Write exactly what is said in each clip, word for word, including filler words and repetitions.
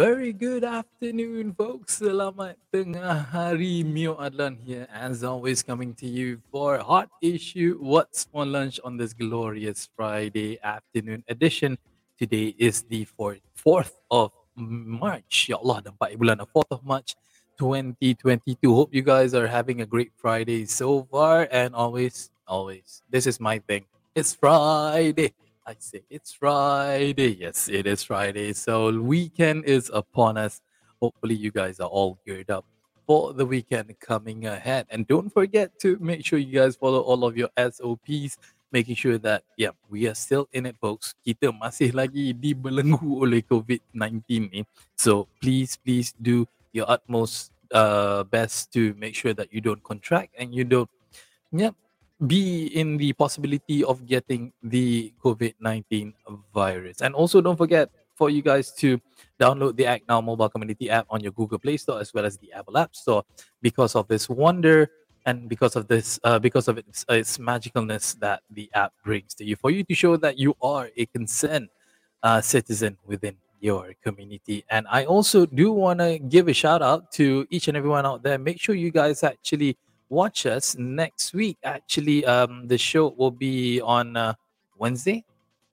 Very good afternoon, folks. Selamat tengah hari. Mio Adlan here, as always, coming to you for Hot Issue, What's for Lunch on this glorious Friday afternoon edition. Today is the fourth of March. Ya Allah, dah empat bulan. fourth of March, twenty twenty-two. Hope you guys are having a great Friday so far. And always, always, this is my thing. It's Friday. I say it's Friday. Yes, it is Friday. So weekend is upon us. Hopefully you guys are all geared up for the weekend coming ahead. And don't forget to make sure you guys follow all of your S O Ps, making sure that, yeah, we are still in it, folks. Kita masih lagi dibelenggu oleh COVID nineteen ni. So please, please do your utmost uh, best to make sure that you don't contract and you don't, yeah, be in the possibility of getting the COVID nineteen virus. And also don't forget for you guys to download the Act Now mobile community app on your Google Play Store as well as the Apple App Store, because of this wonder and because of this uh, because of its, uh, its magicalness that the app brings to you, for you to show that you are a concerned uh, citizen within your community. And I also do want to give a shout out to each and everyone out there. Make sure you guys actually watch us next week. Actually, um, the show will be on uh, Wednesday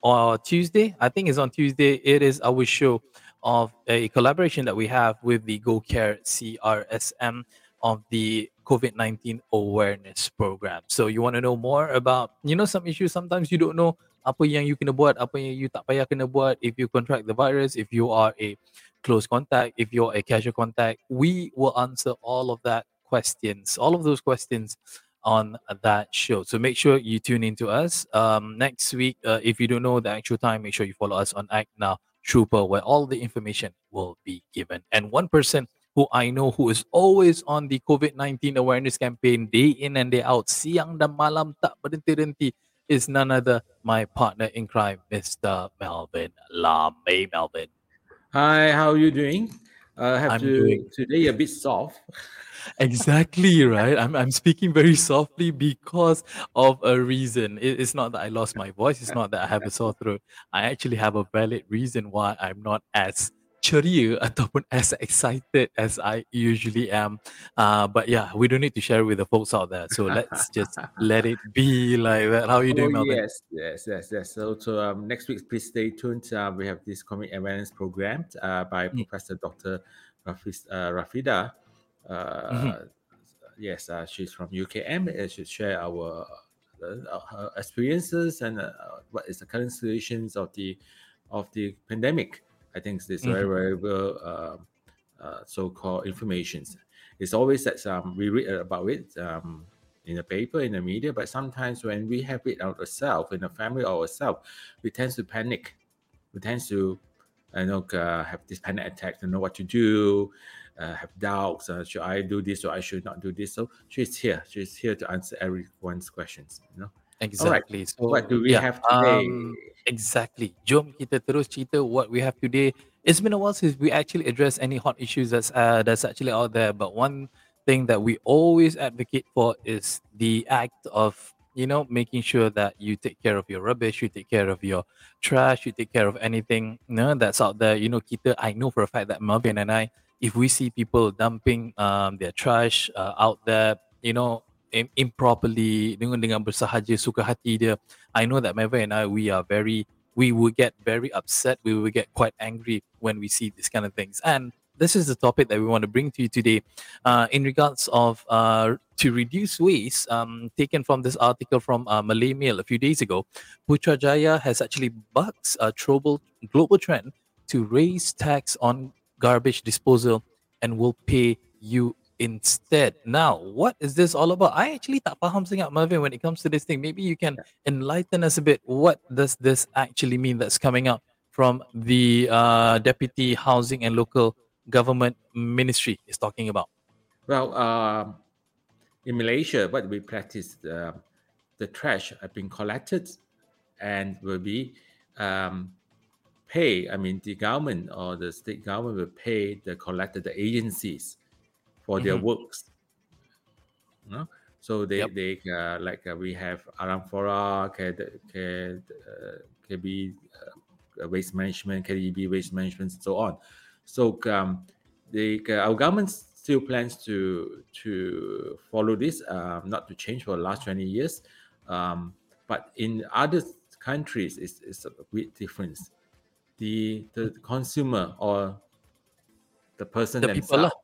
or Tuesday. I think it's on Tuesday. It is our show of a collaboration that we have with the GoCare C R S M of the COVID nineteen Awareness Program. So you want to know more about, you know, some issues. Sometimes you don't know apa yang you kena buat, apa yang you tak payah kena buat if you contract the virus, if you are a close contact, if you're a casual contact. We will answer all of that questions, all of those questions on that show. So make sure you tune in to us um, next week. Uh, if you don't know the actual time, make sure you follow us on Act Now Trooper, where all the information will be given. And one person who I know who is always on the COVID nineteen awareness campaign day in and day out, siang dan malam tak berhenti-henti, is none other my partner in crime, Mister Melvin Lam. Hey, Melvin. Hi, how are you doing? I uh, have I'm to doing... today a bit soft. Exactly, right? I'm I'm speaking very softly because of a reason. It, it's not that I lost my voice. It's not that I have a sore throat. I actually have a valid reason why I'm not as ceria ataupun as excited as I usually am. Uh, but yeah, we don't need to share it with the folks out there. So let's just let it be like that. How are you doing, oh, Melvin? Yes, yes, yes, yes. So, so um, next week, please stay tuned. Uh, we have this community awareness program uh, by mm. Professor Doctor Rafis, uh, Rafida. Uh, mm-hmm. Yes, uh, she's from U K M. Uh, she'll share our uh, her experiences and uh, what is the current situations of the of the pandemic. I think this mm-hmm. very very well uh, uh, so-called informations. It's always that um, we read about it um, in the paper, in the media, but sometimes when we have it ourselves in the family or ourselves, we tend to panic. We tend to, I know, uh, have this panic attack, don't know what to do. Uh, have doubts, uh, should I do this or I should not do this? So she's here. She's here to answer everyone's questions. You know? Exactly. Right. So what do we yeah, have today? Um, exactly. Jom kita terus cerita what we have today. It's been a while since we actually address any hot issues that's, uh, that's actually out there. But one thing that we always advocate for is the act of, you know, making sure that you take care of your rubbish, you take care of your trash, you take care of anything, you know, that's out there. You know, kita, I know for a fact that Marvin and I, if we see people dumping um, their trash uh, out there, you know, im- improperly, dengan dengan bersahaja, suka hati dia, I know that Meva and I, we are very, we will get very upset. We will get quite angry when we see these kind of things. And this is the topic that we want to bring to you today uh, in regards of uh, to reduce waste, um, taken from this article from uh, Malay Mail a few days ago. Putrajaya has actually bucked a trouble, global trend to raise tax on garbage disposal and will pay you instead. Now, what is this all about? I actually tak faham sangat, Marvin, when it comes to this thing. Maybe you can enlighten us a bit. What does this actually mean that's coming up from the uh, Deputy Housing and Local Government Ministry is talking about? Well, uh, in Malaysia, what we practice, uh, the trash have been collected and will be um, paid. I mean, the government or the state government will pay the collected the agencies for mm-hmm. their works. You know? So they, yep. they uh, like uh, we have Aramfora, K E B uh, waste management, K E B waste management, and so on. So um, they, uh, our government still plans to to follow this, uh, not to change for the last twenty years. Um, but in other countries, it's, it's a big difference. The the consumer or the person the themselves, people.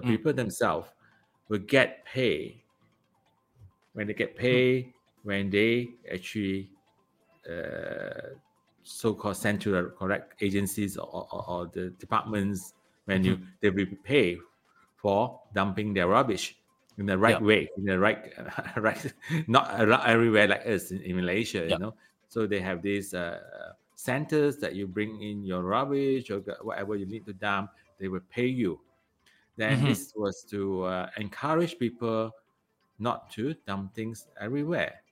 the people mm. themselves will get paid. When they get paid, when they actually uh, so-called sent to the correct agencies or, or, or the departments, when mm-hmm. you they will be paid for dumping their rubbish in the right yeah. way, in the right, uh, right, not everywhere like us in, in Malaysia, yeah. you know. So they have these uh, centers that you bring in your rubbish or whatever you need to dump, they will pay you. Then mm-hmm. this was to uh, encourage people not to dump things everywhere.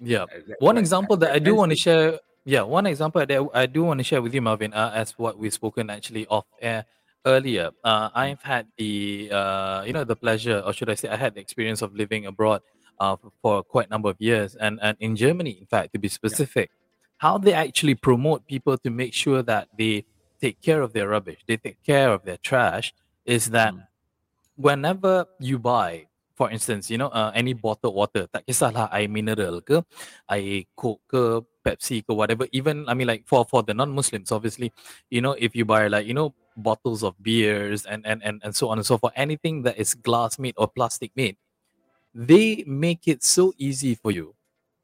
Yeah. One example that I do want to share, yeah, one example that I do want to share with you, Melvin, uh, as what we've spoken actually off air earlier. Uh, I've had the, uh, you know, the pleasure, or should I say, I had the experience of living abroad uh, for quite a number of years, and, and in Germany, in fact, to be specific, yeah. how they actually promote people to make sure that they take care of their rubbish, they take care of their trash, is that mm. whenever you buy, for instance, you know, uh, any bottled water, tak kisahlah air mineral ke, air Coke ke, Pepsi ke, whatever. Even, I mean, like for, for the non-Muslims, obviously, you know, if you buy like, you know, bottles of beers and, and, and, and so on and so forth, anything that is glass made or plastic made, they make it so easy for you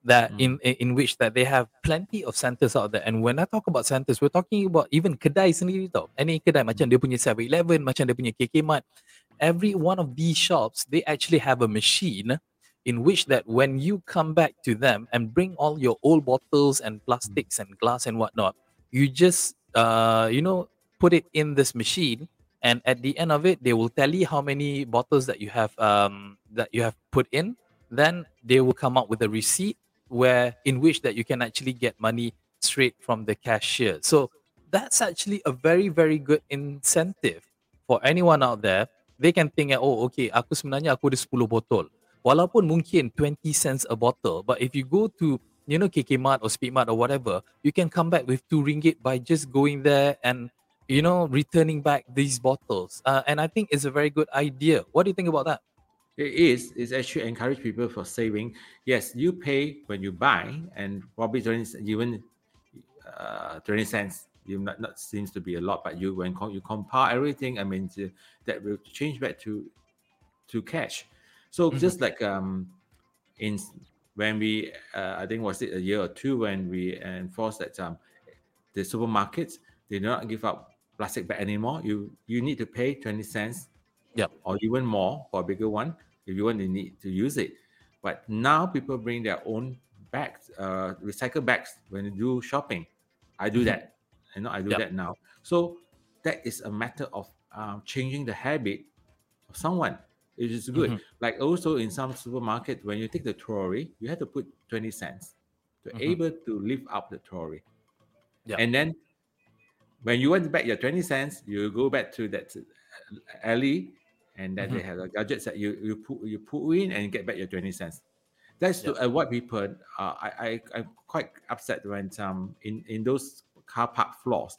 that mm. in, in which that they have plenty of centers out there. And when I talk about centers, we're talking about even kedai sendiri tau. Any kedai, macam dia punya seven eleven, macam dia punya K K Mart. Every one of these shops, they actually have a machine in which that when you come back to them and bring all your old bottles and plastics and glass and whatnot, you just, uh, you know, put it in this machine, and at the end of it, they will tell you how many bottles that you have um, that you have put in. Then they will come out with a receipt where in which that you can actually get money straight from the cashier. So that's actually a very, very good incentive for anyone out there. They can think, oh, okay, aku sebenarnya aku ada ten botol. Walaupun mungkin twenty cents a bottle, but if you go to, you know, K K Mart or Speedmart or whatever, you can come back with two ringgit by just going there and, you know, returning back these bottles. Uh, and I think it's a very good idea. What do you think about that? It is. It's actually encourage people for saving. Yes, you pay when you buy, and probably twenty, even uh, twenty cents. You not, not seems to be a lot, but you when co- you compare everything, I mean to, that will change back to to cash. So mm-hmm. just like um in when we uh, I think was it a year or two when we enforced that um the supermarkets they do not give out plastic bag anymore. You you need to pay twenty cents, yeah, or even more for a bigger one if you want to need to use it. But now people bring their own bags, uh, recycle bags when they do shopping. I do mm-hmm. that. You know, I do yep. that now. So that is a matter of um, changing the habit of someone. It is good. Mm-hmm. Like also in some supermarket, when you take the trolley, you have to put twenty cents to mm-hmm. able to lift up the trolley. Yep. And then when you want back your twenty cents, you go back to that alley and then mm-hmm. they have a gadget that you you put, you put in and get back your twenty cents. That's yep. to avoid people. Uh, I, I, I'm quite upset when um, in, in those car park floors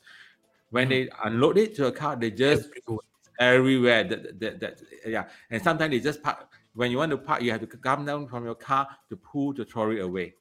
when mm-hmm. they unload it to a car they just everywhere, everywhere. That, that, that yeah and sometimes they just park when you want to park you have to come down from your car to pull the trolley away.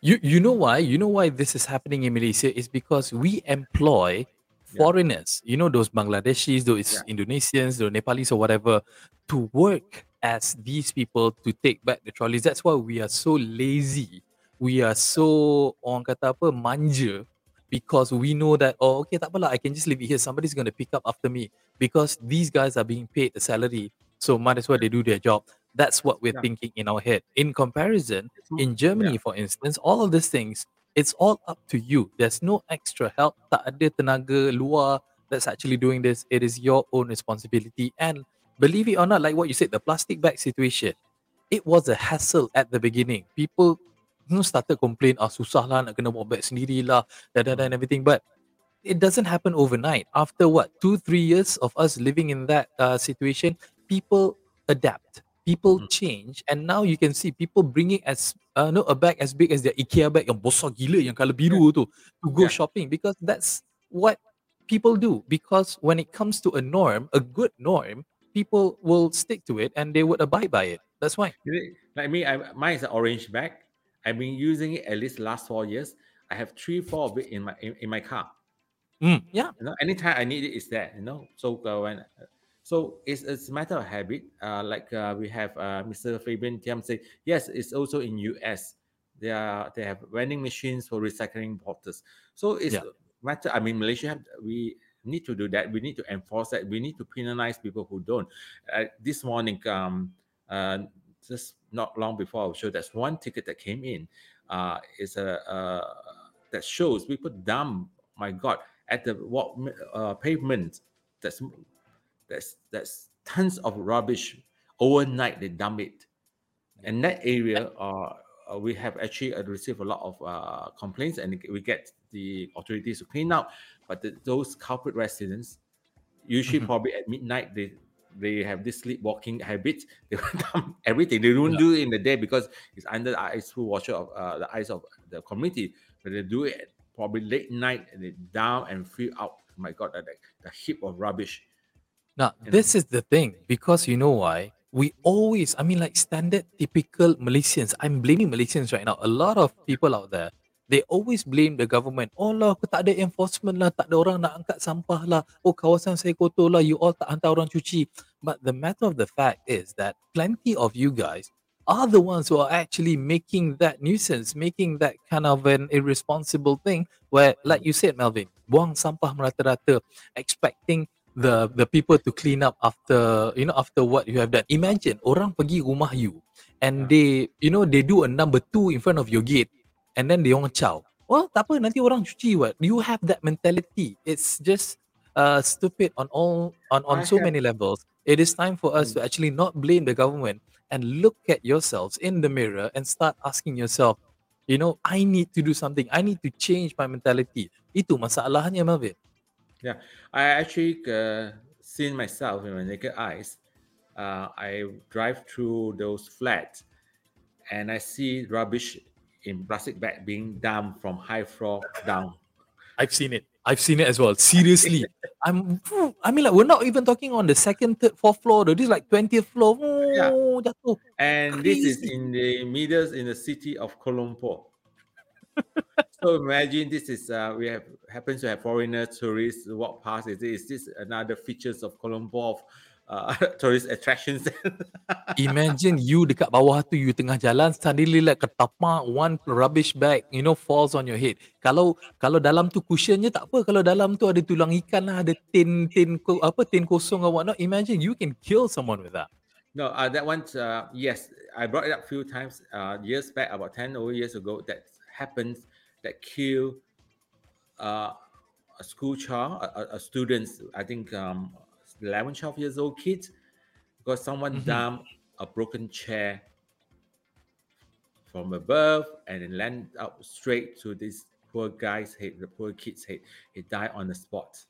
You you know why you know why this is happening in Malaysia is because we employ foreigners, yeah. you know, those Bangladeshis, those yeah. Indonesians, those Nepalese or whatever, to work as these people to take back the trolleys. That's why we are so lazy, we are so orang kata apa manja. Because we know that, oh, okay, tak apalah, I can just leave it here. Somebody's going to pick up after me. Because these guys are being paid a salary. So might as well they do their job. That's what we're yeah. thinking in our head. In comparison, in Germany, yeah. for instance, all of these things, it's all up to you. There's no extra help. Tak ada tenaga luar that's actually doing this. It is your own responsibility. And believe it or not, like what you said, the plastic bag situation, it was a hassle at the beginning. People you know, started complain, ah susah lah nak kena buat beg sendirilah, dan dan everything. But it doesn't happen overnight. After what, two, three years of us living in that uh, situation, people adapt, people hmm. change, and now you can see people bringing as uh, no a bag as big as their IKEA bag yang besar gila yang colour biru tu to go yeah. shopping, because that's what people do. Because when it comes to a norm, a good norm, people will stick to it and they would abide by it. That's why. Like me, I, mine is an orange bag. I've been using it at least last four years. I have three, four of it in my in, in my car. Mm, yeah. You know, anytime I need it, it's there. You know. So uh, when, so it's it's a matter of habit. Uh, like uh, we have uh, Mister Fabian Tiam say, yes, it's also in U S. They are they have vending machines for recycling bottles. So it's yeah. a matter. I mean, Malaysia, we need to do that. We need to enforce that. We need to penalize people who don't. Uh, this morning, um, uh, just. not long before our show, there's one ticket that came in. Uh, it's a uh, that shows people dump. My God, at the walk uh, pavement, that's that's that's tons of rubbish. Overnight they dump it, and that area, uh, we have actually received a lot of uh, complaints, and we get the authorities to clean up. But the, those culprit residents, usually mm-hmm. probably at midnight they. They have this sleepwalking habit. They will dump everything. They don't yeah. do it in the day because it's under the eyes through watcher of uh, the eyes of the community. But they do it probably late night and they down and fill out. My God, that the heap of rubbish. Now you this know? Is the thing, because you know why we always. I mean, like standard typical Malaysians. I'm blaming Malaysians right now. A lot of people out there. They always blame the government. Oh lah, aku tak ada enforcement lah, tak ada orang nak angkat sampah lah. Oh, kawasan saya kotor lah, you all tak hantar orang cuci. But the matter of the fact is that plenty of you guys are the ones who are actually making that nuisance, making that kind of an irresponsible thing where, like you said, Melvin, buang sampah merata-rata, expecting the the people to clean up after, you know, after what you have done. Imagine, orang pergi rumah you and they, you know, they do a number two in front of your gate. And then they orang chow. Well, tak apa, nanti orang cuci what. You have that mentality. It's just uh, stupid on all on, on so have... many levels. It is time for us mm. to actually not blame the government and look at yourselves in the mirror and start asking yourself, you know, I need to do something. I need to change my mentality. Itu masalahnya, Melvin. Yeah, I actually uh, seen myself in my naked eyes. Uh, I drive through those flats and I see rubbish in plastic bag being dumped from high floor down. I've seen it. I've seen it as well. Seriously. I'm, I mean, like, we're not even talking on the second, third, fourth floor. Though. This is like twentieth floor. Oh, yeah. So and crazy. This is in the meters in the city of Kuala Lumpur. So imagine this is, uh, we have happens to have foreigner tourists walk past. Is this, is this another features of Kuala Lumpur? Of, Uh, tourist attractions. Imagine you dekat bawah tu, you tengah jalan, suddenly like ketapa one rubbish bag, you know, falls on your head. Kalau kalau dalam tu cushionnya tak apa, kalau dalam tu ada tulang ikan lah, ada tin tin apa tin kosong or whatnot. Imagine you can kill someone with that. No, uh, that one, uh, yes, I brought it up a few times uh, years back, about ten over years ago. That happens, that kill uh, a school child, a, a student. I think. Um, eleven, twelve years old kids, because someone mm-hmm. dumped a broken chair from above and it landed up straight to this poor guy's head, the poor kid's head. He died on the spot.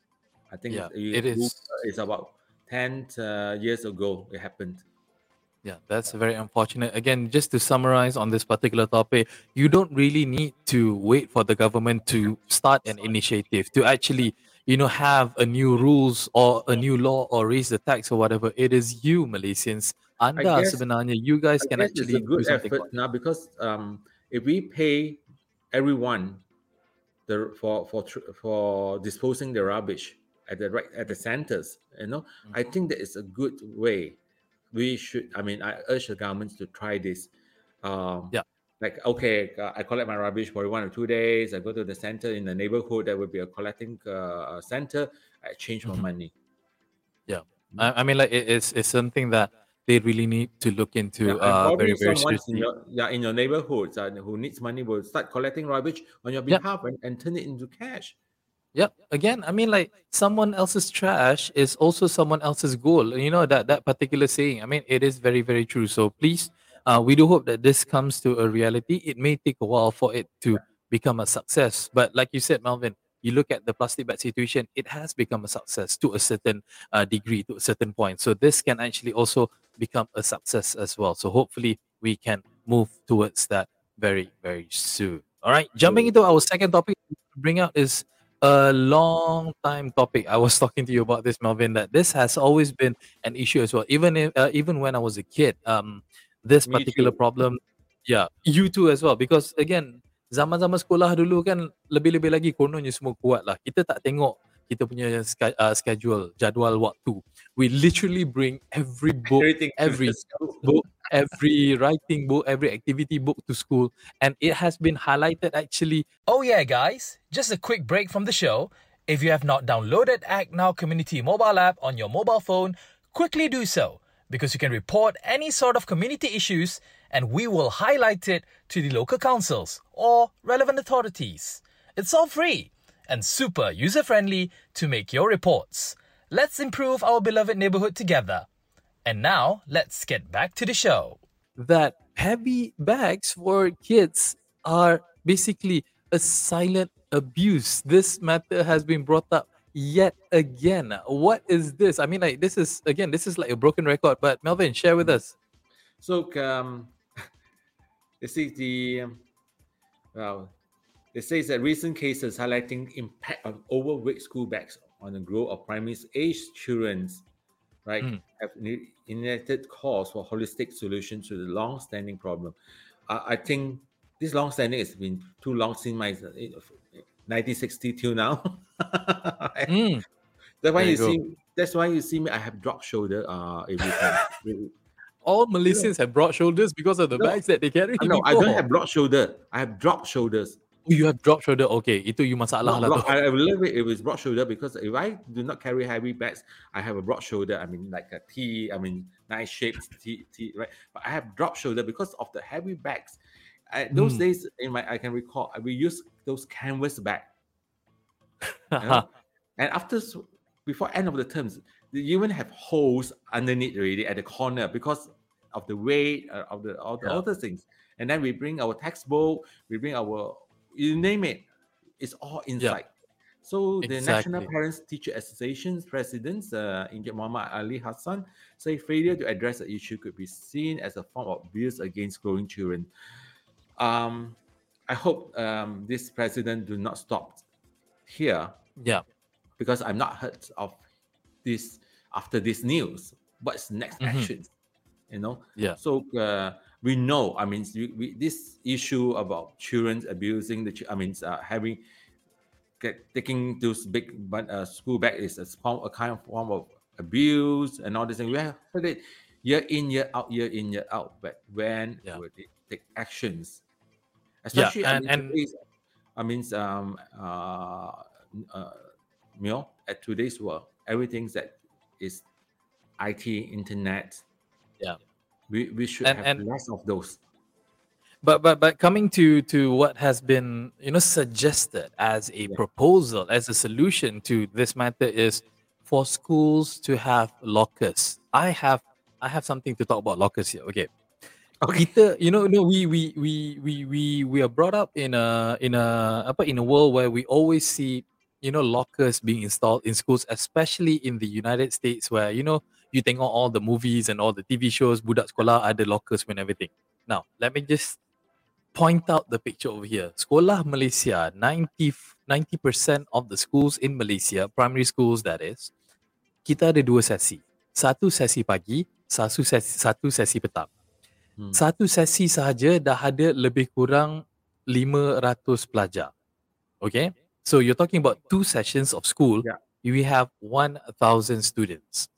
I think yeah, it, it is. It's about ten uh, years ago it happened. Yeah, that's very unfortunate. Again, just to summarize on this particular topic, you don't really need to wait for the government to start an initiative, to actually... you know, have a new rules or a new law or raise the tax or whatever. It is you, Malaysians. Anda guess, sebenarnya, you guys I can actually do something. It's a good effort now because um, if we pay everyone the, for for for disposing the rubbish at the right at the centers, you know, mm-hmm. I think that it's a good way. We should. I mean, I urge the government to try this. Um, yeah. Like, okay, uh, I collect my rubbish for one or two days. I go to the center in the neighborhood. There will be a collecting uh, center. I exchange my mm-hmm. money. Yeah. I, I mean, like, it, it's, it's something that they really need to look into yeah, uh, very, very seriously. In your, yeah, in your neighborhoods uh, who needs money will start collecting rubbish on your behalf yeah. and, and turn it into cash. Yep. Again, I mean, like, someone else's trash is also someone else's goal. You know, that, that particular saying. I mean, it is very, very true. So please... Uh, we do hope that this comes to a reality. It may take a while for it to become a success. But like you said, Melvin, you look at the plastic bag situation, it has become a success to a certain uh, degree, to a certain point. So this can actually also become a success as well. So hopefully we can move towards that very, very soon. All right, jumping into our second topic to bring out is a long time topic. I was talking to you about this, Melvin, that this has always been an issue as well. Even if, uh, even when I was a kid, um, this particular problem, yeah, you too as well. Because again, zaman-zaman sekolah dulu kan lebih-lebih lagi kononnya semua kuat lah. Kita tak tengok kita punya uh, schedule, jadual waktu. We literally bring every book, every book, every writing book, every activity book to school. And it has been highlighted actually. Oh yeah, guys. Just a quick break from the show. If you have not downloaded ActNow Community Mobile App on your mobile phone, quickly do so. Because you can report any sort of community issues and we will highlight it to the local councils or relevant authorities. It's all free and super user-friendly to make your reports. Let's improve our beloved neighborhood together. And now, let's get back to the show. That heavy bags for kids are basically a silent abuse. This matter has been brought up yet again. What is this? I mean, like, this is, again, this is like a broken record. But Melvin, share with us. So, um, this is the, um, well, it says that recent cases highlighting impact of overweight school bags on the growth of primary age children, right, mm. have initiated calls for holistic solutions to the long-standing problem. Uh, I think this long-standing has been too long since my nineteen sixty till now. mm. That's why there you go. see. That's why you see me. I have dropped shoulder uh, every time. All Malaysians yeah. have broad shoulders because of the no, bags that they carry. No, before. I don't have broad shoulder. I have dropped shoulders. You have dropped shoulder. Okay, itu you masalah lah. I love it. It was broad shoulder because if I do not carry heavy bags, I have a broad shoulder. I mean, like a T. I mean, nice shaped T. T. Right, but I have dropped shoulder because of the heavy bags. I, those mm. days, in my I can recall, we used those canvas bags. You know? And after, before end of the terms, they even have holes underneath already at the corner because of the weight uh, of the all the yeah. other things. And then we bring our textbook, we bring our, you name it, it's all inside. Yeah. So exactly. The National Parents Teacher Association's president, uh, Engineer Muhammad Ali Hassan, say failure to address the issue could be seen as a form of abuse against growing children. Um, I hope um, this president do not stop here. Yeah, because I'm not heard of this after this news. What's next mm-hmm. action? You know. Yeah. So uh, we know. I mean, we, we, this issue about children abusing the. I mean, uh, having get, taking those big uh, school bags is a, form, a kind of form of abuse and all this thing. We have heard it year in, year out, year in, year out. But when yeah. will they take actions? Especially yeah, and, I mean, and... today's, I mean, um, uh, uh, you know, at today's world, everything that is I T, internet. Yeah. We we should and, have and less of those. But but but coming to, to what has been, you know, suggested as a yeah. proposal, as a solution to this matter is for schools to have lockers. I have I have something to talk about lockers here. Okay. Okay. Kita, you know, no, we we we we we we are brought up in a in a apa in a world where we always see, you know, lockers being installed in schools, especially in the United States, where, you know, you tengok all the movies and all the T V shows, budak sekolah ada lockers and everything. Now, let me just point out the picture over here. Sekolah Malaysia, ninety percent of the schools in Malaysia, primary schools that is, kita ada dua sesi. Satu sesi pagi, satu sesi, satu sesi petang. Hmm. Satu sesi sahaja dah ada lebih kurang lima ratus pelajar. Okay? So you're talking about two sessions of school. Yeah. We have one thousand students.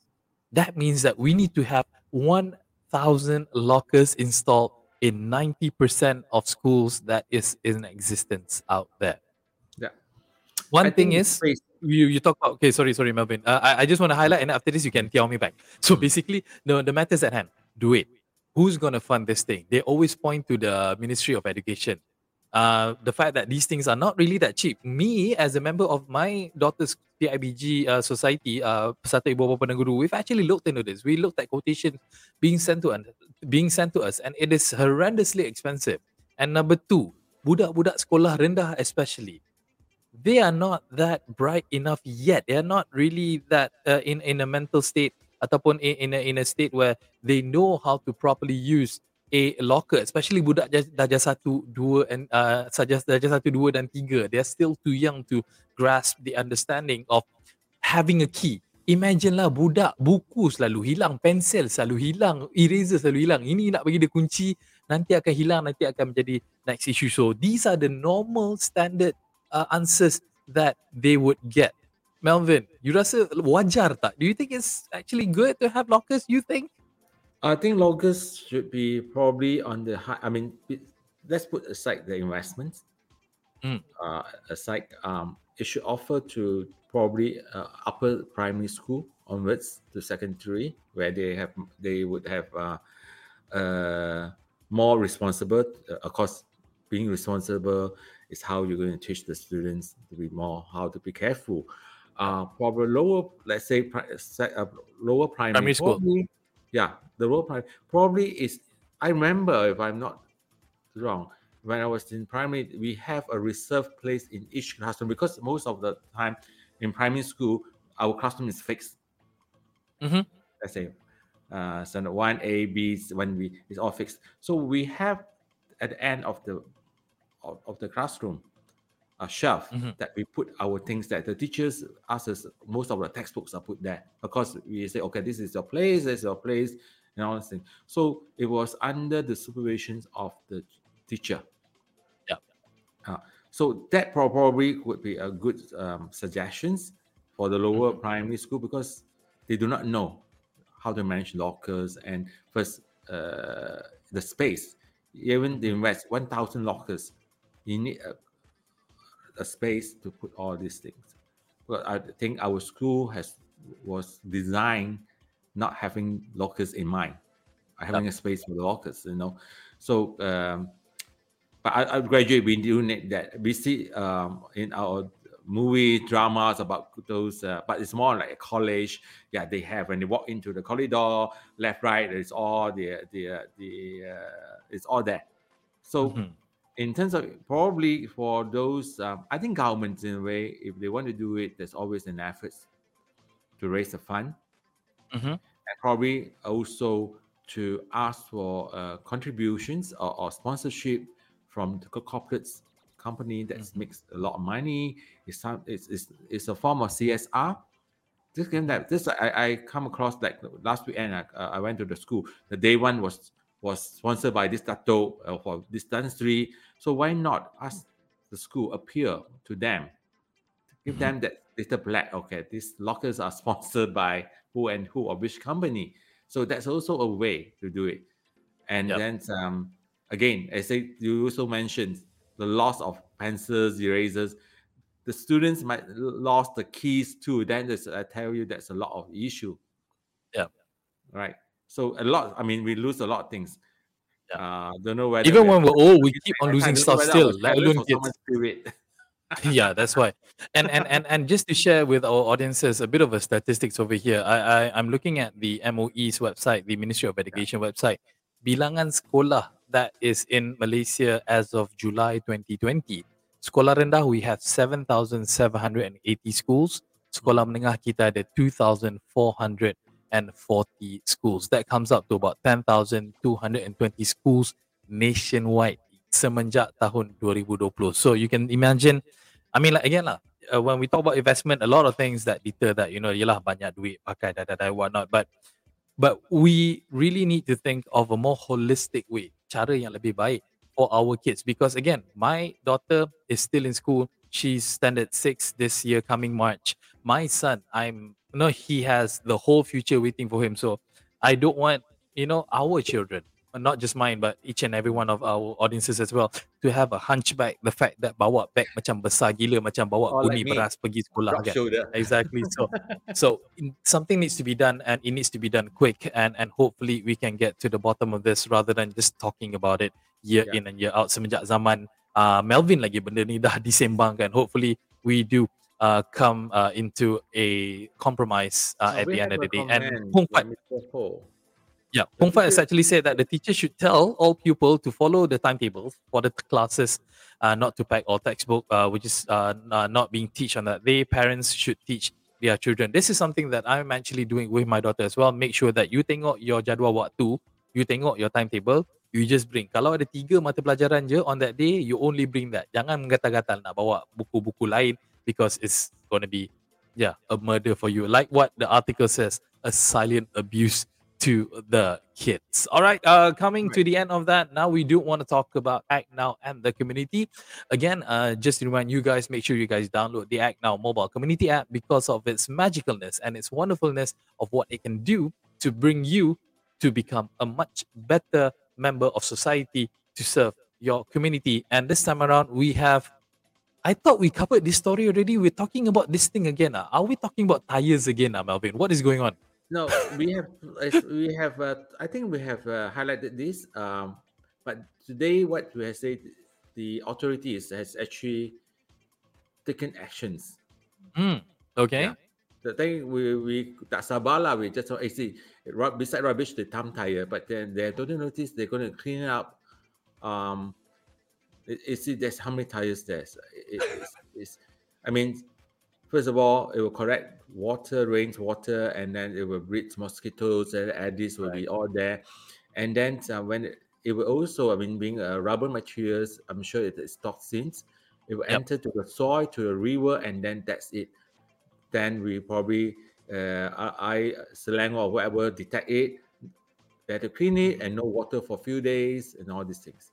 That means that we need to have one thousand lockers installed in ninety percent of schools that is in existence out there. Yeah. One I thing is, you, you talk about, okay, sorry, sorry, Melvin. Uh, I, I just want to highlight, and after this, you can tell me back. So mm-hmm. basically, no, the matters at hand, do it. Who's going to fund this thing? They always point to the Ministry of Education. Uh, the fact that these things are not really that cheap. Me, as a member of my daughter's P I B G uh, society, uh, Persatuan Ibu Bapa dan Guru, we've actually looked into this. We looked at quotations being sent to, being sent to us, and it is horrendously expensive. And number two, budak-budak sekolah rendah especially, they are not that bright enough yet. They are not really that uh, in in a mental state ataupun in in a, in a state where they know how to properly use a locker, especially budak darjah satu, dua and uh, darjah satu, dua dan tiga. They are still too young to grasp the understanding of having a key. Imagine lah budak buku selalu hilang, pensel selalu hilang, eraser selalu hilang. Ini nak bagi dia kunci, nanti akan hilang, nanti akan menjadi next issue. So these are the normal standard uh, answers that they would get. Melvin, you rasa wajar tak? Do you think it's actually good to have lockers, you think? I think lockers should be probably on the high. I mean, let's put aside the investments. Mm. Uh, aside, um, it should offer to probably uh, upper primary school onwards to secondary, where they have they would have uh, uh, more responsible. Uh, of course, being responsible is how you're going to teach the students to be more how to be careful. Uh, probably lower, let's say pri- uh, lower primary, primary school. Probably, yeah, the lower primary probably is. I remember, if I'm not wrong, when I was in primary, we have a reserved place in each classroom, because most of the time in primary school, our classroom is fixed. Mm-hmm. Let's say uh, standard one, A, B, when we it's all fixed. So we have at the end of the of, of the classroom a shelf mm-hmm. that we put our things that the teachers ask us. Most of the textbooks are put there because we say, okay, this is your place, this is your place, and all this thing. So it was under the supervision of the teacher. Yeah. Uh, so that probably would be a good um, suggestions for the lower mm-hmm. primary school, because they do not know how to manage lockers and first uh, the space. Even they invest one thousand lockers, you need a, a space to put all these things. But I think our school has was designed not having lockers in mind, having yep. a space for the lockers, you know. So. Um, But I, I graduate, we do need that. We see um, in our movie dramas about those, uh, but it's more like a college. Yeah, they have when they walk into the corridor, left, right. It's all the the the uh, it's all there. So, mm-hmm. in terms of probably for those, um, I think governments in a way, if they want to do it, there's always an effort to raise the fund, mm-hmm. and probably also to ask for uh, contributions or, or sponsorship from the corporate company that mm-hmm. makes a lot of money. It's, it's, it's, it's a form of C S R. This game that this I, I come across like last weekend. I, uh, I went to the school. The day one was was sponsored by this tattoo uh, for this dentistry. So why not ask the school, appeal to them, give mm-hmm. them that little black. Okay, these lockers are sponsored by who and who or which company. So that's also a way to do it. And yep. then um. Again, as you also mentioned, the loss of pencils, erasers, the students might lost the keys too. Then there's, I tell you, that's a lot of issue. Yeah. Right. So a lot, I mean, we lose a lot of things. Yeah. Uh, don't know whether- Even when we're old, we keep on losing stuff still, let alone kids. Yeah, that's why. And, and and and just to share with our audiences a bit of a statistics over here, I, I, I'm looking at the M O E's website, the Ministry of Education yeah. website. Bilangan sekolah that is in Malaysia as of July twenty twenty. Sekolah rendah, we have seven thousand seven hundred eighty schools. Sekolah menengah, kita ada two thousand four hundred forty schools. That comes up to about ten thousand two hundred twenty schools nationwide semenjak tahun twenty twenty. So you can imagine, I mean, like, again lah, uh, when we talk about investment, a lot of things that deter that, you know, yelah banyak duit, pakai, da, da, da, whatnot. But But we really need to think of a more holistic way, cara yang lebih baik for our kids. Because again, my daughter is still in school. She's standard six this year, coming March. My son, I'm, you know, he has the whole future waiting for him. So I don't want, you know, our children, not just mine, but each and every one of our audiences as well, to have a hunchback. The fact that bawa beg macam besar gila, macam bawa guni oh, like beras pergi sekolah kan. Exactly. So, so in, something needs to be done, and it needs to be done quick. And and hopefully we can get to the bottom of this rather than just talking about it year yeah. in and year out. Semenjak zaman uh, Melvin lagi benda ni dah disembangkan. Hopefully we do uh, come uh, into a compromise uh, so at the end of the day. And Pung Fai. Yeah, Pung Fai has actually said that the teacher should tell all pupils to follow the timetables for the classes, uh, not to pack all textbook, uh, which is uh, not being taught on that day. Parents should teach their children. This is something that I'm actually doing with my daughter as well. Make sure that you tengok your jadual waktu, you tengok your timetable, you just bring. Kalau ada tiga mata pelajaran je on that day, you only bring that. Jangan menggatal-gatal nak bawa buku-buku lain because it's going to be, yeah, a murder for you. Like what the article says, a silent abuse to the kids. All right, uh, coming right to the end of that, now we do want to talk about Act Now and the community. Again, uh, just to remind you guys, make sure you guys download the Act Now mobile community app because of its magicalness and its wonderfulness of what it can do to bring you to become a much better member of society to serve your community. And this time around, we have, I thought we covered this story already. We're talking about this thing again. Uh. Are we talking about tires again, uh, Melvin? What is going on? No, we have, we have. Uh, I think we have uh, highlighted this. Um, but today, what we have said, the authorities has actually taken actions. Mm, okay. Yeah. The thing we we tak sabarlah. We just I see right beside rubbish the thumb tire, but then they don't notice they're going to clean up. Um, you see, there's how many tires there's. It, it's, it's, I mean. First of all, it will correct water, rains water, and then it will breed mosquitoes and Aedes will right. be all there. And then uh, when it, it will also, I mean, being uh, rubber materials, I'm sure it is toxins. It will yep. enter to the soil, to the river, and then that's it. Then we probably, uh, I, Selangor or whatever, detect it, better clean it, and no water for a few days, and all these things.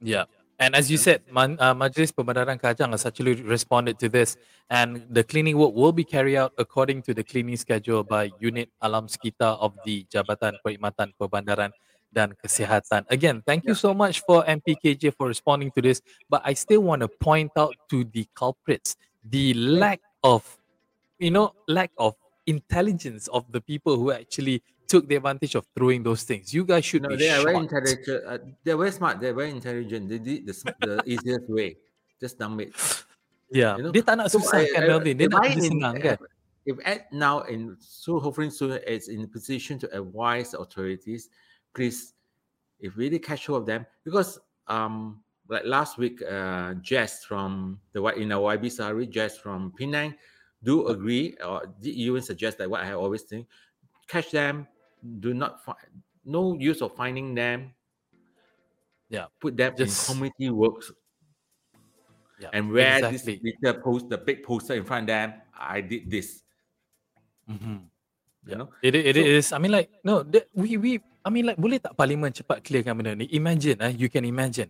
Yeah. And as you said, Man, uh, Majlis Perbandaran Kajang has actually responded to this, and the cleaning work will be carried out according to the cleaning schedule by Unit Alam Sekitar of the Jabatan Perkhidmatan Perbandaran dan Kesihatan. Again, thank you so much for M P K J for responding to this, but I still want to point out to the culprits, the lack of, you know, lack of intelligence of the people who actually took the advantage of throwing those things. You guys should no, be they are very intelligent. Uh, they're very smart. They're very intelligent. They did the, the easiest way. Just dumb it. Yeah. You know? They tak nak susah kan, Melvin. They nak senang kan. If Act Now and so hopefully soon is in position to advise authorities, please, if really catch hold of them, because um like last week, uh, Jess from the in the Y B Sahari, Jess from Penang, do agree or did even suggest that what I always think, catch them. Do not find no use of finding them. Yeah, put them just in community works. Yeah, and where exactly. this little post, the big poster in front of them, I did this. Mm-hmm. You yeah. know, it it, so, it is. I mean, like no, the, we we. I mean, like boleh tak parlimen cepat clearkan benda ni? Imagine, ah, eh, you can imagine.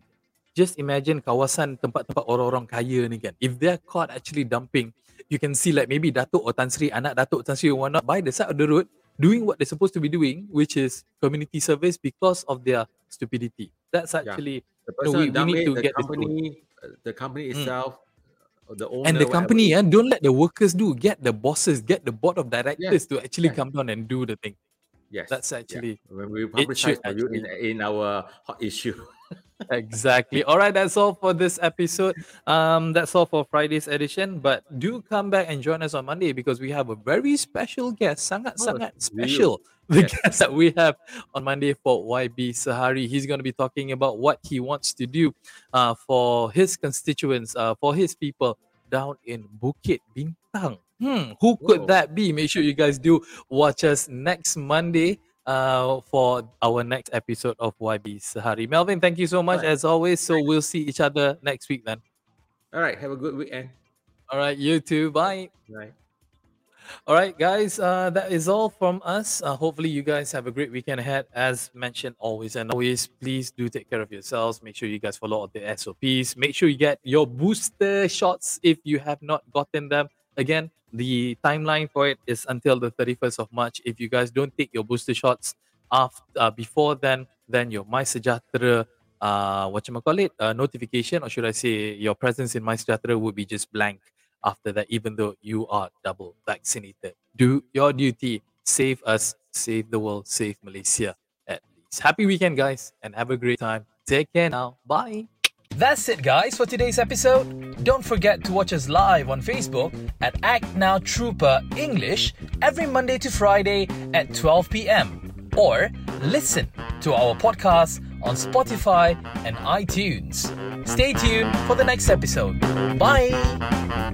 Just imagine kawasan tempat-tempat orang-orang kaya ni kan. If they're caught actually dumping, you can see like maybe Datuk or Tan Sri, anak Datuk Tan Sri, why not by the side of the road, doing what they're supposed to be doing, which is community service, because of their stupidity. That's actually yeah. the no, we, we need to the get company, the company itself, mm. the owner, and the company. Eh, don't let the workers do. Get the bosses, get the board of directors yes. to actually yes. come down and do the thing. Yes, that's actually yeah. when we publish in in our hot issue. Exactly. All right, that's all for this episode. Um, that's all for Friday's edition. But do come back and join us on Monday because we have a very special guest, sangat oh, sangat special. The yes. guest that we have on Monday for Y B Sahari. He's going to be talking about what he wants to do, uh, for his constituents, uh, for his people down in Bukit Bintang. Hmm, who could Whoa. that be? Make sure you guys do watch us next Monday. Uh, for our next episode of Y B Sahari. Melvin, thank you so much right. as always. So we'll see each other next week then. All right. Have a good weekend. All right. You too. Bye. Bye. All right, guys. Uh, that is all from us. Uh, hopefully, you guys have a great weekend ahead. As mentioned, always and always, please do take care of yourselves. Make sure you guys follow all the S O Ps. Make sure you get your booster shots if you have not gotten them. Again, the timeline for it is until the thirty-first of March. If you guys don't take your booster shots after, uh, before then, then your MySejahtera, uh, whatchamacallit, uh, notification, or should I say your presence in MySejahtera would be just blank after that, even though you are double vaccinated. Do your duty. Save us. Save the world. Save Malaysia at least. Happy weekend, guys, and have a great time. Take care now. Bye. That's it, guys, for today's episode. Don't forget to watch us live on Facebook at Act Now Trooper English every Monday to Friday at twelve p.m. or listen to our podcast on Spotify and iTunes. Stay tuned for the next episode. Bye!